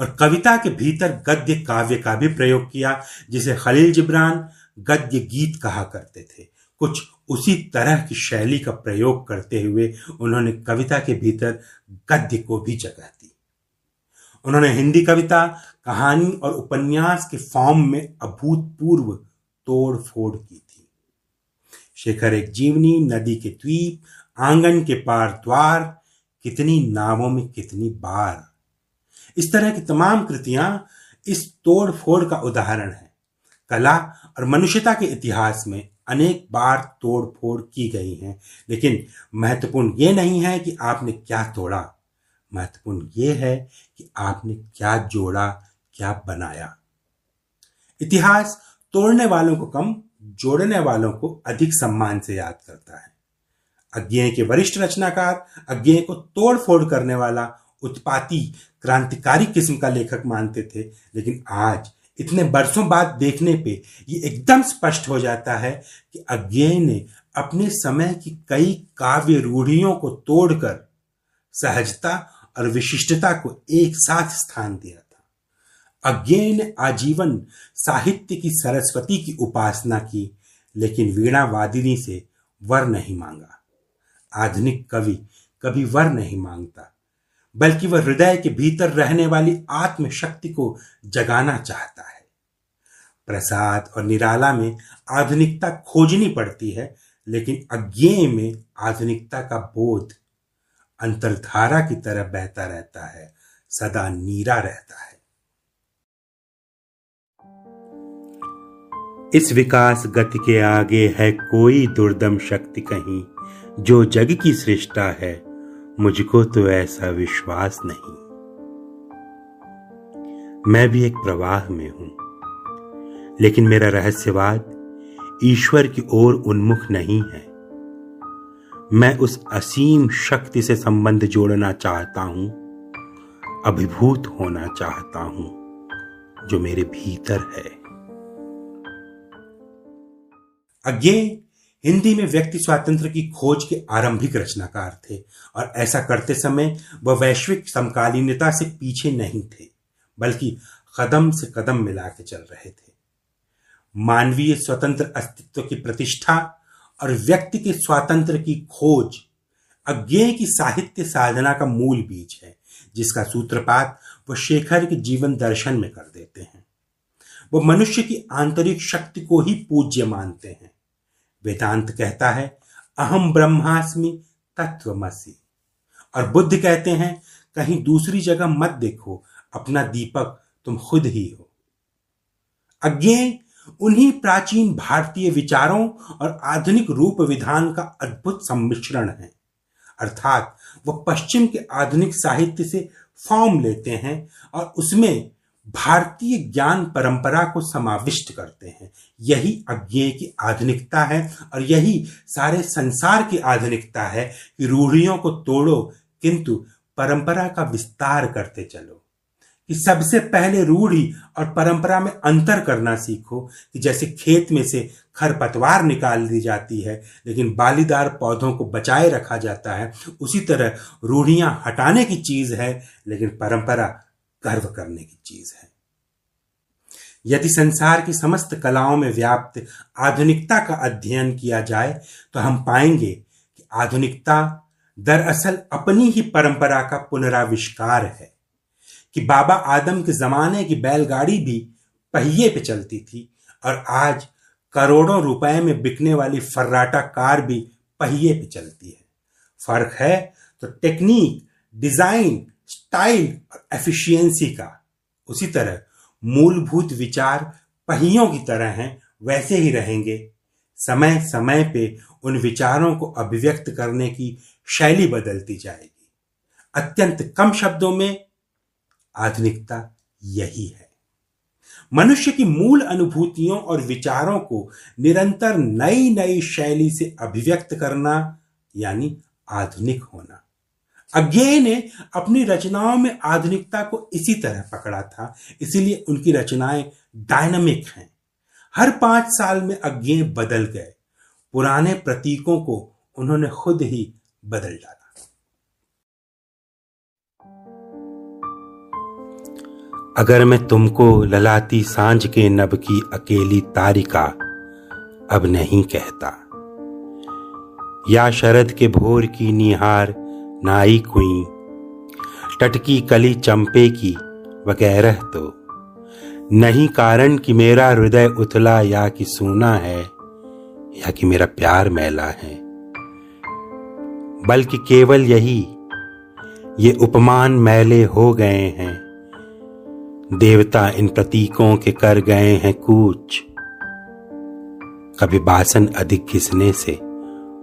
और कविता के भीतर गद्य काव्य का भी प्रयोग किया, जिसे खलील जिब्रान गद्य गीत कहा करते थे। कुछ उसी तरह की शैली का प्रयोग करते हुए उन्होंने कविता के भीतर गद्य को भी जगह दी। उन्होंने हिंदी कविता, कहानी और उपन्यास के फॉर्म में अभूतपूर्व तोड़ फोड़ की थी। शेखर एक जीवनी, नदी के द्वीप, आंगन के पार द्वार, कितनी नावों में कितनी बार, इस तरह की तमाम कृतियां इस तोड़ फोड़ का उदाहरण है। कला और मनुष्यता के इतिहास में अनेक बार तोड़ फोड़ की गई है, लेकिन महत्वपूर्ण ये नहीं है कि आपने क्या तोड़ा, महत्वपूर्ण ये है कि आपने क्या जोड़ा, क्या बनाया। इतिहास तोड़ने वालों को कम, जोड़ने वालों को अधिक सम्मान से याद करता है। अज्ञेय के वरिष्ठ रचनाकार अज्ञेय को तोड़ फोड़ करने वाला, उत्पाती, क्रांतिकारी किस्म का लेखक मानते थे, लेकिन आज इतने बरसों बाद देखने पे ये एकदम स्पष्ट हो जाता है कि अज्ञेय ने अपने समय की कई काव्य रूढ़ियों को तोड़कर सहजता और विशिष्टता को एक साथ स्थान दिया था। अज्ञेय ने आजीवन साहित्य की सरस्वती की उपासना की, लेकिन वीणा वादिनी से वर नहीं मांगा। आधुनिक कवि कभी वर नहीं मांगता, बल्कि वह हृदय के भीतर रहने वाली आत्मशक्ति को जगाना चाहता है। प्रसाद और निराला में आधुनिकता खोजनी पड़ती है, लेकिन अज्ञेय में आधुनिकता का बोध अंतर्धारा की तरह बहता रहता है, सदा नीरा रहता है। इस विकास गति के आगे है कोई दुर्दम शक्ति कहीं, जो जग की सृष्टा है, मुझको तो ऐसा विश्वास नहीं। मैं भी एक प्रवाह में हूं, लेकिन मेरा रहस्यवाद ईश्वर की ओर उन्मुख नहीं है। मैं उस असीम शक्ति से संबंध जोड़ना चाहता हूं, अभिभूत होना चाहता हूं, जो मेरे भीतर है। अज्ञेय हिंदी में व्यक्ति स्वातंत्र की खोज के आरंभिक रचनाकार थे और ऐसा करते समय वह वैश्विक समकालीनता से पीछे नहीं थे, बल्कि कदम से कदम मिला के चल रहे थे। मानवीय स्वतंत्र अस्तित्व की प्रतिष्ठा और व्यक्ति के स्वातंत्र की खोज अज्ञेय की साहित्य साधना का मूल बीज है, जिसका सूत्रपात वह शेखर के जीवन दर्शन में कर देते हैं। वह मनुष्य की आंतरिक शक्ति को ही पूज्य मानते हैं। वेदांत कहता है अहम ब्रह्मास्मि तत्वमसि, और बुद्ध कहते हैं कहीं दूसरी जगह मत देखो, अपना दीपक तुम खुद ही हो। अज्ञेय उन्हीं प्राचीन भारतीय विचारों और आधुनिक रूप विधान का अद्भुत सम्मिश्रण है, अर्थात वह पश्चिम के आधुनिक साहित्य से फॉर्म लेते हैं और उसमें भारतीय ज्ञान परंपरा को समाविष्ट करते हैं। यही अज्ञेय की आधुनिकता है और यही सारे संसार की आधुनिकता है कि रूढ़ियों को तोड़ो किंतु परंपरा का विस्तार करते चलो, कि सबसे पहले रूढ़ी और परंपरा में अंतर करना सीखो, कि जैसे खेत में से खरपतवार निकाल दी जाती है लेकिन बालीदार पौधों को बचाए रखा जाता है, उसी तरह रूढ़ियां हटाने की चीज है लेकिन परंपरा गर्व करने की चीज है। यदि संसार की समस्त कलाओं में व्याप्त आधुनिकता का अध्ययन किया जाए तो हम पाएंगे कि आधुनिकता दरअसल अपनी ही परंपरा का पुनराविष्कार है, कि बाबा आदम के जमाने की बैलगाड़ी भी पहिए पे चलती थी और आज करोड़ों रुपए में बिकने वाली फर्राटा कार भी पहिए पे चलती है। फर्क है तो टेक्निक, डिजाइन, स्टाइल और एफिशिएंसी का। उसी तरह मूलभूत विचार पहियों की तरह हैं, वैसे ही रहेंगे। समय समय पे उन विचारों को अभिव्यक्त करने की शैली बदलती जाएगी। अत्यंत कम शब्दों में आधुनिकता यही है। मनुष्य की मूल अनुभूतियों और विचारों को निरंतर नई नई शैली से अभिव्यक्त करना यानी आधुनिक होना। अज्ञेय ने अपनी रचनाओं में आधुनिकता को इसी तरह पकड़ा था, इसीलिए उनकी रचनाएं डायनामिक हैं। हर 5 साल में अज्ञेय बदल गए, पुराने प्रतीकों को उन्होंने खुद ही बदल डाला। अगर मैं तुमको ललाती सांझ के नभ की अकेली तारिका अब नहीं कहता, या शरद के भोर की निहार नाई कुई, टटकी कली चंपे की वगैरह तो नहीं, कारण कि मेरा हृदय उथला या कि सूना है या कि मेरा प्यार मैला है, बल्कि केवल यही ये उपमान मैले हो गए हैं। देवता इन प्रतीकों के कर गए हैं कूच, कभी बासन अधिक घिसने से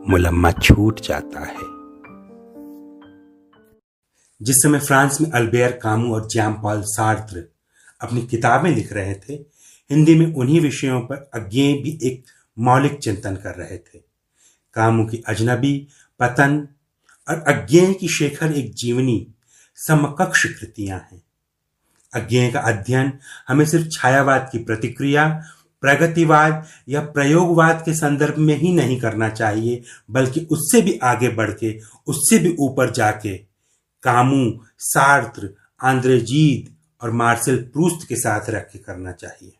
मुलम्मा छूट जाता है। जिस समय फ्रांस में अल्बेयर कामू और ज्याम पॉल सार्त्र अपनी किताबें लिख रहे थे, हिंदी में उन्हीं विषयों पर अज्ञेय भी एक मौलिक चिंतन कर रहे थे। कामू की अजनबी पतन और अज्ञेय की शेखर एक जीवनी समकक्ष कृतियां हैं। अज्ञेय का अध्ययन हमें सिर्फ छायावाद की प्रतिक्रिया, प्रगतिवाद या प्रयोगवाद के संदर्भ में ही नहीं करना चाहिए, बल्कि उससे भी आगे बढ़ के, उससे भी ऊपर जाके कामू, सार्त्र, आंद्रेजीद और मार्सिल प्रूस्त के साथ रख के करना चाहिए।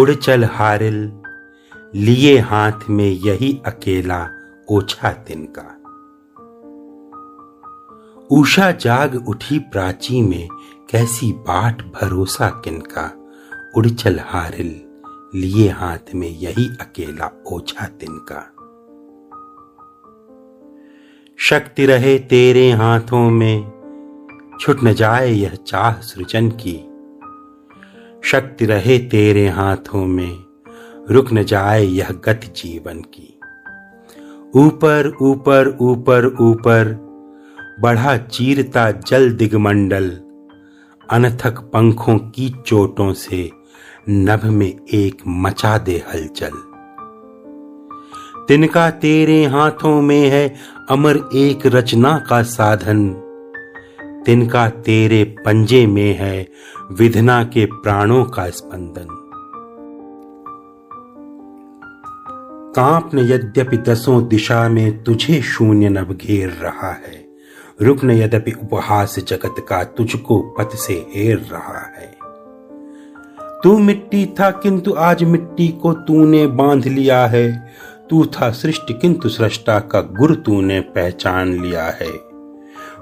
उड़ चल हारिल लिए हाथ में यही अकेला ओछा तिनका। उषा जाग उठी प्राची में कैसी बाट भरोसा किनका, उड़ चल हारिल लिए हाथ में यही अकेला ओछा तिनका। शक्ति रहे तेरे हाथों में छुट न जाए यह चाह सृजन की, शक्ति रहे तेरे हाथों में रुक न जाए यह गति जीवन की। ऊपर ऊपर ऊपर ऊपर बढ़ा चीरता जल दिगमंडल, अनथक पंखों की चोटों से नभ में एक मचा दे हलचल। तिनका तेरे हाथों में है अमर एक रचना का साधन, तिनका तेरे पंजे में है विधना के प्राणों का स्पंदन। कांप न यद्यपि दसों दिशा में तुझे शून्य नभ घेर रहा है, रुक न यद्यपि उपहास जगत का तुझको पथ से हेर रहा है। तू मिट्टी था किंतु आज मिट्टी को तूने बांध लिया है, तू था सृष्टि किंतु सृष्टा का गुरु तूने पहचान लिया है।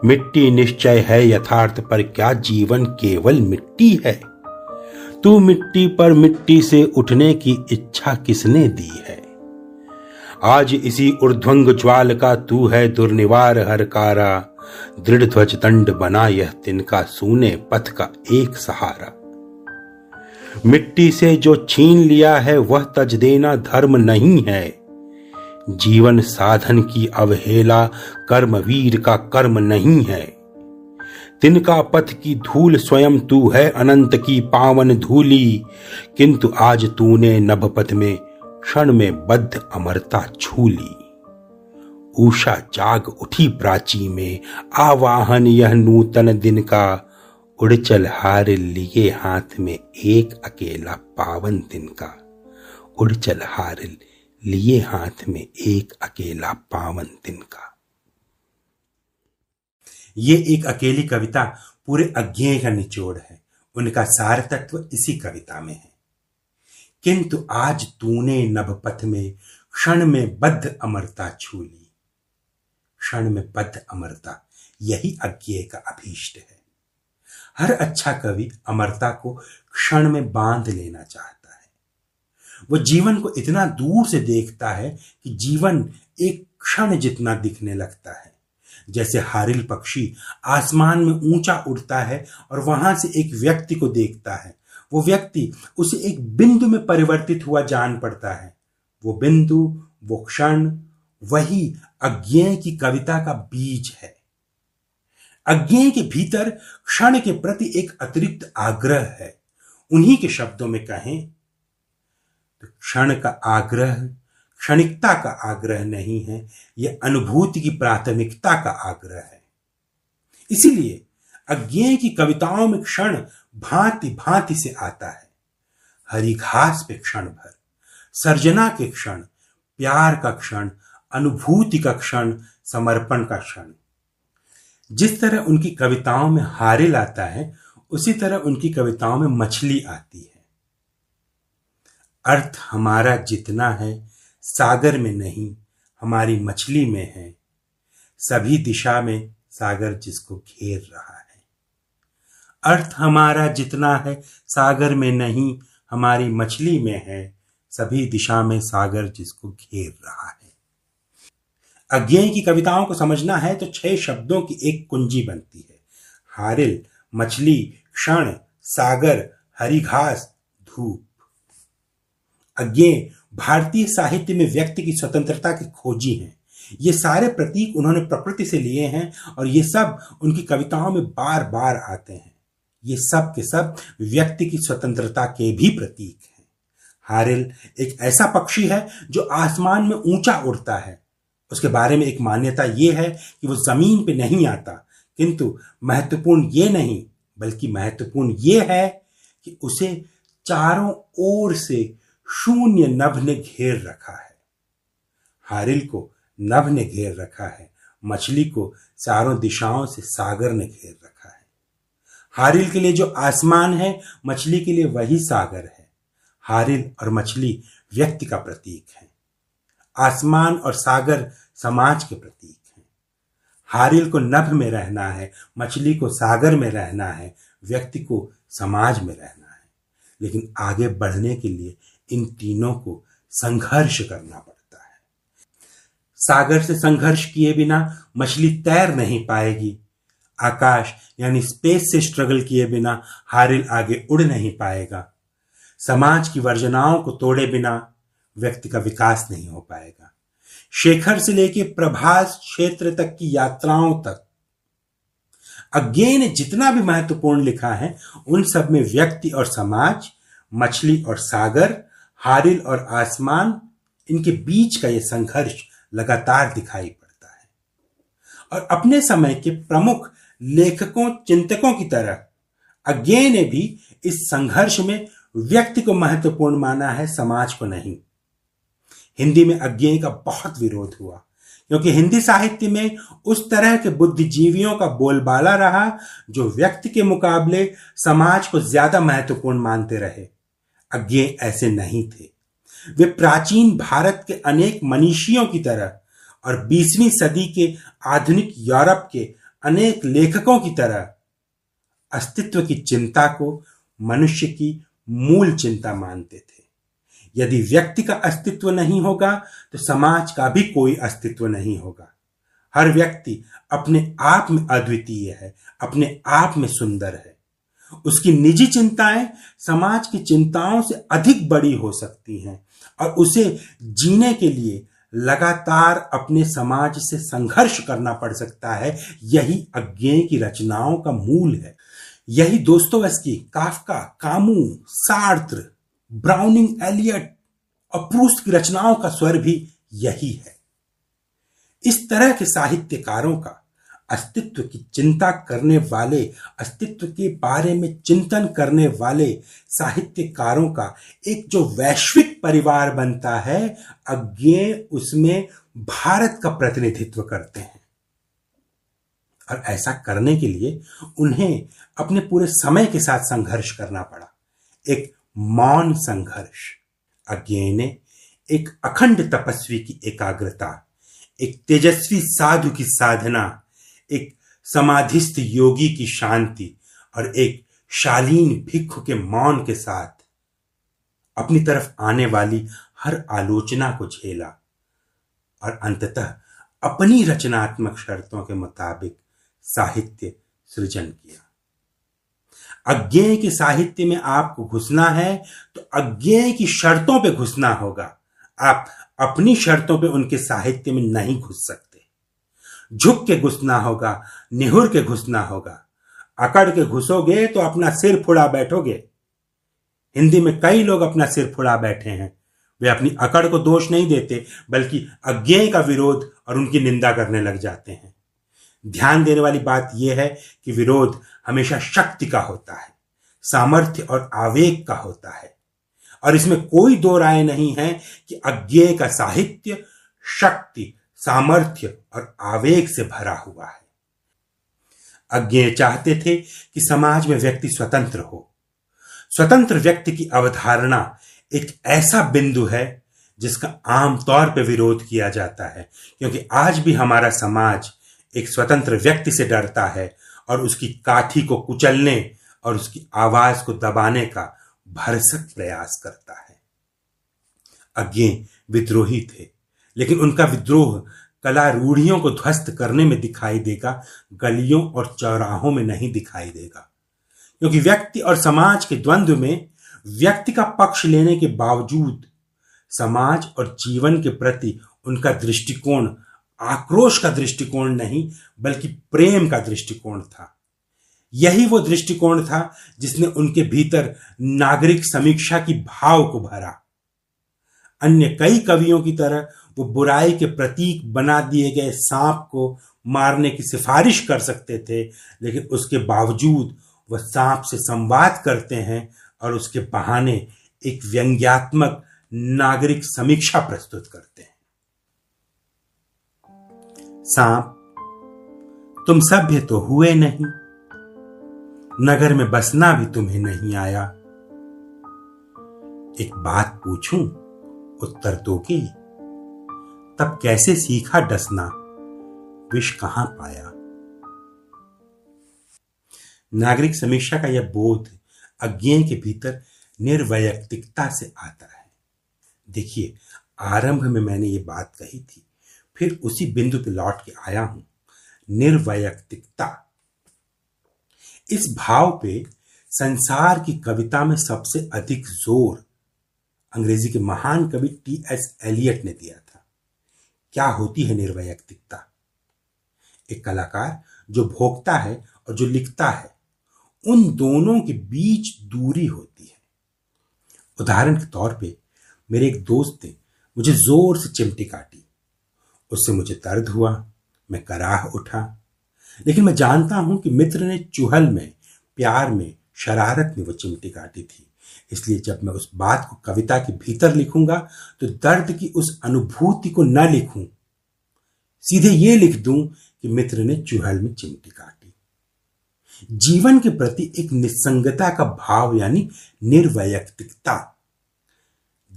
मिट्टी निश्चय है यथार्थ पर क्या जीवन केवल मिट्टी है, तू मिट्टी पर मिट्टी से उठने की इच्छा किसने दी है। आज इसी ऊर्ध्वंग ज्वाल का तू है दुर्निवार हरकारा, दृढ़ ध्वज दंड बना यह तिनका सूने पथ का एक सहारा। मिट्टी से जो छीन लिया है वह तज देना धर्म नहीं है, जीवन साधन की अवहेला कर्मवीर का कर्म नहीं है। तिनका पथ की धूल स्वयं तू है अनंत की पावन धूली, किंतु आज तूने नभपथ में क्षण में बद्ध अमरता छू ली। उषा जाग उठी प्राची में आवाहन यह नूतन दिन का, उड़ चल हारिल लिए हाथ में एक अकेला पावन दिन का, उड़ चल हारिल लिए हाथ में एक अकेला पावन दिन का। ये एक अकेली कविता पूरे अज्ञेय का निचोड़ है, उनका सार तत्व इसी कविता में है। किंतु आज तूने नभपथ में क्षण में बद्ध अमरता छू ली, क्षण में बद्ध अमरता यही अज्ञेय का अभीष्ट है। हर अच्छा कवि अमरता को क्षण में बांध लेना चाहता है, वो जीवन को इतना दूर से देखता है कि जीवन एक क्षण जितना दिखने लगता है। जैसे हारिल पक्षी आसमान में ऊंचा उड़ता है और वहां से एक व्यक्ति को देखता है, वो व्यक्ति उसे एक बिंदु में परिवर्तित हुआ जान पड़ता है। वो बिंदु, वो क्षण, वही अज्ञेय की कविता का बीज है। अज्ञेय के भीतर क्षण के प्रति एक अतिरिक्त आग्रह है। उन्हीं के शब्दों में कहें तो क्षण का आग्रह क्षणिकता का आग्रह नहीं है, यह अनुभूति की प्राथमिकता का आग्रह है। इसीलिए अज्ञेय की कविताओं में क्षण भांति भांति से आता है। हरी घास पे क्षण भर, सर्जना के क्षण, प्यार का क्षण, अनुभूति का क्षण, समर्पण का क्षण। जिस तरह उनकी कविताओं में हारिल आता है, उसी तरह उनकी कविताओं में मछली आती है। अर्थ हमारा जितना है सागर में नहीं, हमारी मछली में है। सभी दिशा में सागर जिसको घेर रहा है। अर्थ हमारा जितना है सागर में नहीं, हमारी मछली में है। सभी दिशा में सागर जिसको घेर रहा है। अज्ञेय की कविताओं को समझना है तो 6 शब्दों की एक कुंजी बनती है। हारिल, मछली, क्षण, सागर, हरी घास, धूप। अज्ञेय भारतीय साहित्य में व्यक्ति की स्वतंत्रता के खोजी हैं। ये सारे प्रतीक उन्होंने प्रकृति से लिए हैं और ये सब उनकी कविताओं में बार बार आते हैं। ये सब के सब व्यक्ति की स्वतंत्रता के भी प्रतीक हैं। हारिल एक ऐसा पक्षी है जो आसमान में ऊंचा उड़ता है। उसके बारे में एक मान्यता यह है कि वो जमीन पे नहीं आता, किंतु महत्वपूर्ण ये नहीं, बल्कि महत्वपूर्ण ये है कि उसे चारों ओर से शून्य नभ ने घेर रखा है। हारिल को नभ ने घेर रखा है, मछली को चारों दिशाओं से सागर ने घेर रखा है। हारिल के लिए जो आसमान है, मछली के लिए वही सागर है। हारिल और मछली व्यक्ति का प्रतीक है, आसमान और सागर समाज के प्रतीक हैं। हारिल को नभ में रहना है, मछली को सागर में रहना है, व्यक्ति को समाज में रहना है। लेकिन आगे बढ़ने के लिए इन तीनों को संघर्ष करना पड़ता है। सागर से संघर्ष किए बिना मछली तैर नहीं पाएगी, आकाश यानी स्पेस से स्ट्रगल किए बिना हारिल आगे उड़ नहीं पाएगा, समाज की वर्जनाओं को तोड़े बिना व्यक्ति का विकास नहीं हो पाएगा। शेखर से लेके प्रभास क्षेत्र तक की यात्राओं तक अज्ञेय ने जितना भी महत्वपूर्ण लिखा है, उन सब में व्यक्ति और समाज, मछली और सागर, हारिल और आसमान, इनके बीच का यह संघर्ष लगातार दिखाई पड़ता है। और अपने समय के प्रमुख लेखकों, चिंतकों की तरह अज्ञेय ने भी इस संघर्ष में व्यक्ति को महत्वपूर्ण माना है, समाज को नहीं। हिंदी में अज्ञेय का बहुत विरोध हुआ, क्योंकि हिंदी साहित्य में उस तरह के बुद्धिजीवियों का बोलबाला रहा जो व्यक्ति के मुकाबले समाज को ज्यादा महत्वपूर्ण मानते रहे। अज्ञेय ऐसे नहीं थे। वे प्राचीन भारत के अनेक मनीषियों की तरह और 20वीं सदी के आधुनिक यूरोप के अनेक लेखकों की तरह अस्तित्व की चिंता को मनुष्य की मूल चिंता मानते थे। यदि व्यक्ति का अस्तित्व नहीं होगा तो समाज का भी कोई अस्तित्व नहीं होगा। हर व्यक्ति अपने आप में अद्वितीय है, अपने आप में सुंदर है। उसकी निजी चिंताएं समाज की चिंताओं से अधिक बड़ी हो सकती हैं और उसे जीने के लिए लगातार अपने समाज से संघर्ष करना पड़ सकता है। यही अज्ञेय की रचनाओं का मूल है। यही Dostoevsky, काफ्का, Camus, Sartre, Browning, Eliot और प्रूस्त की रचनाओं का स्वर भी यही है। इस तरह के साहित्यकारों का अस्तित्व की चिंता करने वाले, अस्तित्व के बारे में चिंतन करने वाले साहित्यकारों का एक जो वैश्विक परिवार बनता है, अज्ञेय उसमें भारत का प्रतिनिधित्व करते हैं। और ऐसा करने के लिए उन्हें अपने पूरे समय के साथ संघर्ष करना पड़ा, एक मौन संघर्ष। अज्ञेय ने एक अखंड तपस्वी की एकाग्रता, एक तेजस्वी साधु की साधना, एक समाधिस्थ योगी की शांति और एक शालीन भिक्षु के मौन के साथ अपनी तरफ आने वाली हर आलोचना को झेला और अंततः अपनी रचनात्मक शर्तों के मुताबिक साहित्य सृजन किया। अज्ञेय के साहित्य में आपको घुसना है तो अज्ञेय की शर्तों पे घुसना होगा। आप अपनी शर्तों पे उनके साहित्य में नहीं घुस सकते। झुक के घुसना होगा, निहुर के घुसना होगा। अकड़ के घुसोगे तो अपना सिर फुड़ा बैठोगे। हिंदी में कई लोग अपना सिर फुड़ा बैठे हैं। वे अपनी अकड़ को दोष नहीं देते, बल्कि अज्ञेय का विरोध और उनकी निंदा करने लग जाते हैं। ध्यान देने वाली बात यह है कि विरोध हमेशा शक्ति का होता है, सामर्थ्य और आवेग का होता है। और इसमें कोई दो राय नहीं है कि अज्ञेय का साहित्य शक्ति, सामर्थ्य और आवेग से भरा हुआ है। अज्ञेय चाहते थे कि समाज में व्यक्ति स्वतंत्र हो। स्वतंत्र व्यक्ति की अवधारणा एक ऐसा बिंदु है जिसका आमतौर पर विरोध किया जाता है, क्योंकि आज भी हमारा समाज एक स्वतंत्र व्यक्ति से डरता है और उसकी काठी को कुचलने और उसकी आवाज को दबाने का भरसक प्रयास करता है। अज्ञेय विद्रोही थे, लेकिन उनका विद्रोह कला रूढ़ियों को ध्वस्त करने में दिखाई देगा, गलियों और चौराहों में नहीं दिखाई देगा। क्योंकि व्यक्ति और समाज के द्वंद्व में व्यक्ति का पक्ष लेने के बावजूद समाज और जीवन के प्रति उनका दृष्टिकोण आक्रोश का दृष्टिकोण नहीं, बल्कि प्रेम का दृष्टिकोण था। यही वो दृष्टिकोण था जिसने उनके भीतर नागरिक समीक्षा की भाव को भरा। अन्य कई कवियों की तरह वो बुराई के प्रतीक बना दिए गए सांप को मारने की सिफारिश कर सकते थे, लेकिन उसके बावजूद वह सांप से संवाद करते हैं और उसके बहाने एक व्यंग्यात्मक नागरिक समीक्षा प्रस्तुत करते हैं। सांप, तुम सभ्य तो हुए नहीं, नगर में बसना भी तुम्हें नहीं आया। एक बात पूछूं उत्तर दोगे? तब कैसे सीखा डसना, विष कहां पाया? नागरिक समीक्षा का यह बोध अज्ञेय के भीतर निर्वैयक्तिकता से आता है। देखिए, आरंभ में मैंने ये बात कही थी, फिर उसी बिंदु पर लौट के आया हूं, निर्वैयक्तिकता। इस भाव पे संसार की कविता में सबसे अधिक जोर अंग्रेजी के महान कवि टीएस एलियट ने दिया था। क्या होती है निर्वैयक्तिकता? एक कलाकार जो भोगता है और जो लिखता है, उन दोनों के बीच दूरी होती है। उदाहरण के तौर पे मेरे एक दोस्त ने मुझे जोर से चिमटी काटी, उससे मुझे दर्द हुआ, मैं कराह उठा, लेकिन मैं जानता हूं कि मित्र ने चुहल में, प्यार में, शरारत में वो चिमटी काटी थी, इसलिए जब मैं उस बात को कविता के भीतर लिखूंगा तो दर्द की उस अनुभूति को न लिखूं, सीधे ये लिख दूं कि मित्र ने चुहल में चिमटी काटी। जीवन के प्रति एक निसंगता का भाव यानी निर्वैयक्तिकता।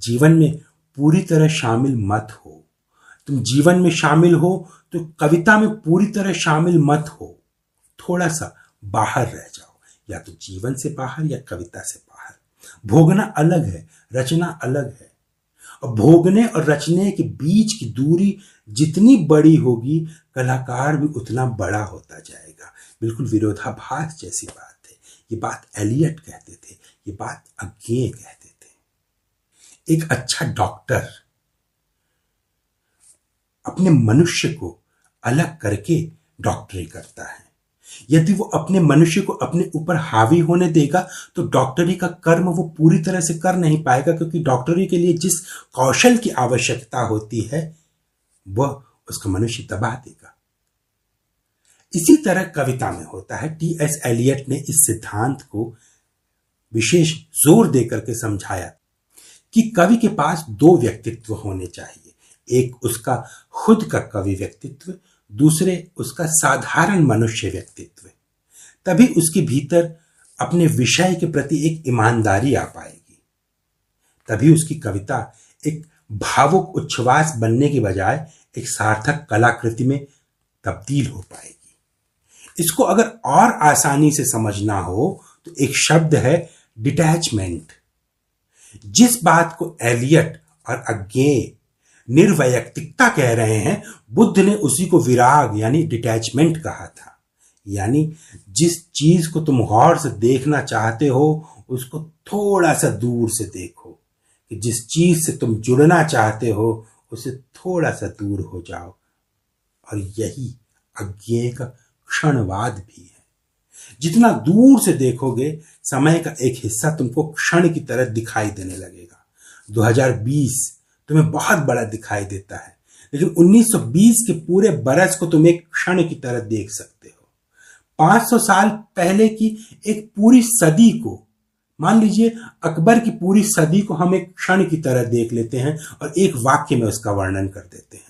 जीवन में पूरी तरह शामिल मत हो। तुम जीवन में शामिल हो तो कविता में पूरी तरह शामिल मत हो, थोड़ा सा बाहर रह जाओ, या तो जीवन से बाहर या कविता से बाहर। भोगना अलग है, रचना अलग है, और भोगने और रचने के बीच की दूरी जितनी बड़ी होगी, कलाकार भी उतना बड़ा होता जाएगा। बिल्कुल विरोधाभास जैसी बात है। ये बात एलियट कहते थे, ये बात अज्ञेय कहते थे। एक अच्छा डॉक्टर अपने मनुष्य को अलग करके डॉक्टरी करता है। यदि वो अपने मनुष्य को अपने ऊपर हावी होने देगा तो डॉक्टरी का कर्म वो पूरी तरह से कर नहीं पाएगा, क्योंकि डॉक्टरी के लिए जिस कौशल की आवश्यकता होती है वह उसका मनुष्य दबा देगा। इसी तरह कविता में होता है। टीएस एलियट ने इस सिद्धांत को विशेष जोर देकर के समझाया कि कवि के पास दो व्यक्तित्व होने चाहिए, एक उसका खुद का कवि व्यक्तित्व, दूसरे उसका साधारण मनुष्य व्यक्तित्व। तभी उसके भीतर अपने विषय के प्रति एक ईमानदारी आ पाएगी। तभी उसकी कविता एक भावुक उच्छ्वास बनने के बजाय एक सार्थक कलाकृति में तब्दील हो पाएगी। इसको अगर और आसानी से समझना हो तो एक शब्द है डिटैचमेंट। जिस बात को एलियट और अज्ञेय निर्वैयक्तिकता कह रहे हैं, बुद्ध ने उसी को विराग यानी डिटैचमेंट कहा था। यानी जिस चीज को तुम गौर से देखना चाहते हो उसको थोड़ा सा दूर से देखो, कि जिस चीज से तुम जुड़ना चाहते हो उसे थोड़ा सा दूर हो जाओ। और यही अज्ञेय का क्षणवाद भी है। जितना दूर से देखोगे, समय का एक हिस्सा तुमको क्षण की तरह दिखाई देने लगेगा। 2020 तुम्हें बहुत बड़ा दिखाई देता है, लेकिन 1920 के पूरे बरस को तुम एक क्षण की तरह देख सकते हो। 500 साल पहले की एक पूरी सदी को, मान लीजिए अकबर की पूरी सदी को हम एक क्षण की तरह देख लेते हैं और एक वाक्य में उसका वर्णन कर देते हैं।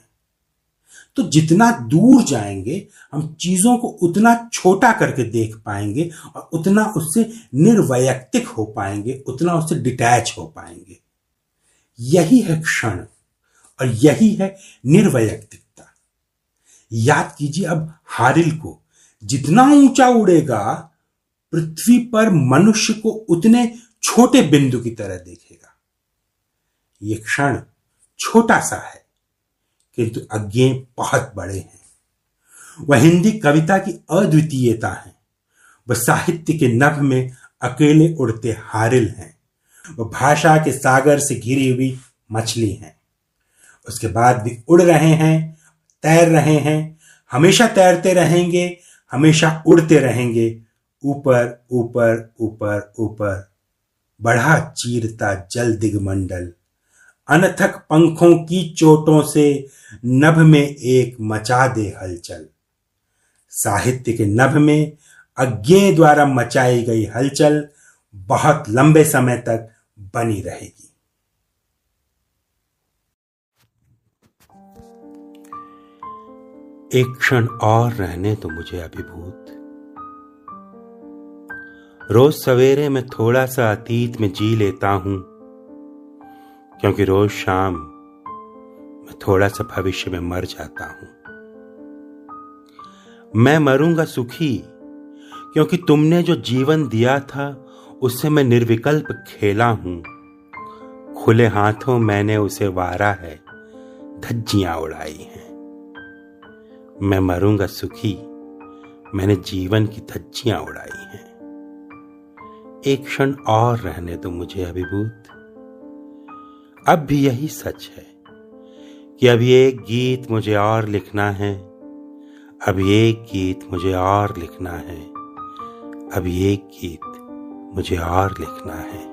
तो जितना दूर जाएंगे हम चीजों को उतना छोटा करके देख पाएंगे और उतना उससे निर्वैयक्तिक हो पाएंगे, उतना उससे डिटैच हो पाएंगे। यही है क्षण और यही है निर्वैयक्तिकता। याद कीजिए अब हारिल को, जितना ऊंचा उड़ेगा पृथ्वी पर मनुष्य को उतने छोटे बिंदु की तरह देखेगा। ये क्षण छोटा सा है, किंतु अज्ञेय बहुत बड़े हैं। वह हिंदी कविता की अद्वितीयता है, वह साहित्य के नभ में अकेले उड़ते हारिल हैं, वह भाषा के सागर से घिरी हुई मछली हैं। उसके बाद भी उड़ रहे हैं, तैर रहे हैं, हमेशा तैरते रहेंगे, हमेशा उड़ते रहेंगे, ऊपर ऊपर ऊपर ऊपर। बढ़ा चीरता जल दिगमंडल, अनथक पंखों की चोटों से नभ में एक मचा दे हलचल। साहित्य के नभ में अज्ञेय द्वारा मचाई गई हलचल बहुत लंबे समय तक बनी रहेगी। एक क्षण और रहने तो मुझे अभिभूत। रोज सवेरे मैं थोड़ा सा अतीत में जी लेता हूं, क्योंकि रोज शाम मैं थोड़ा सा भविष्य में मर जाता हूं। मैं मरूंगा सुखी, क्योंकि तुमने जो जीवन दिया था उससे मैं निर्विकल्प खेला हूं। खुले हाथों मैंने उसे वारा है, धज्जियां उड़ाई हैं। मैं मरूंगा सुखी, मैंने जीवन की धज्जियां उड़ाई हैं। एक क्षण और रहने दो मुझे अभिभूत। अब भी यही सच है कि अभी एक गीत मुझे और लिखना है, अभी एक गीत मुझे और लिखना है, अभी एक गीत मुझे और लिखना है।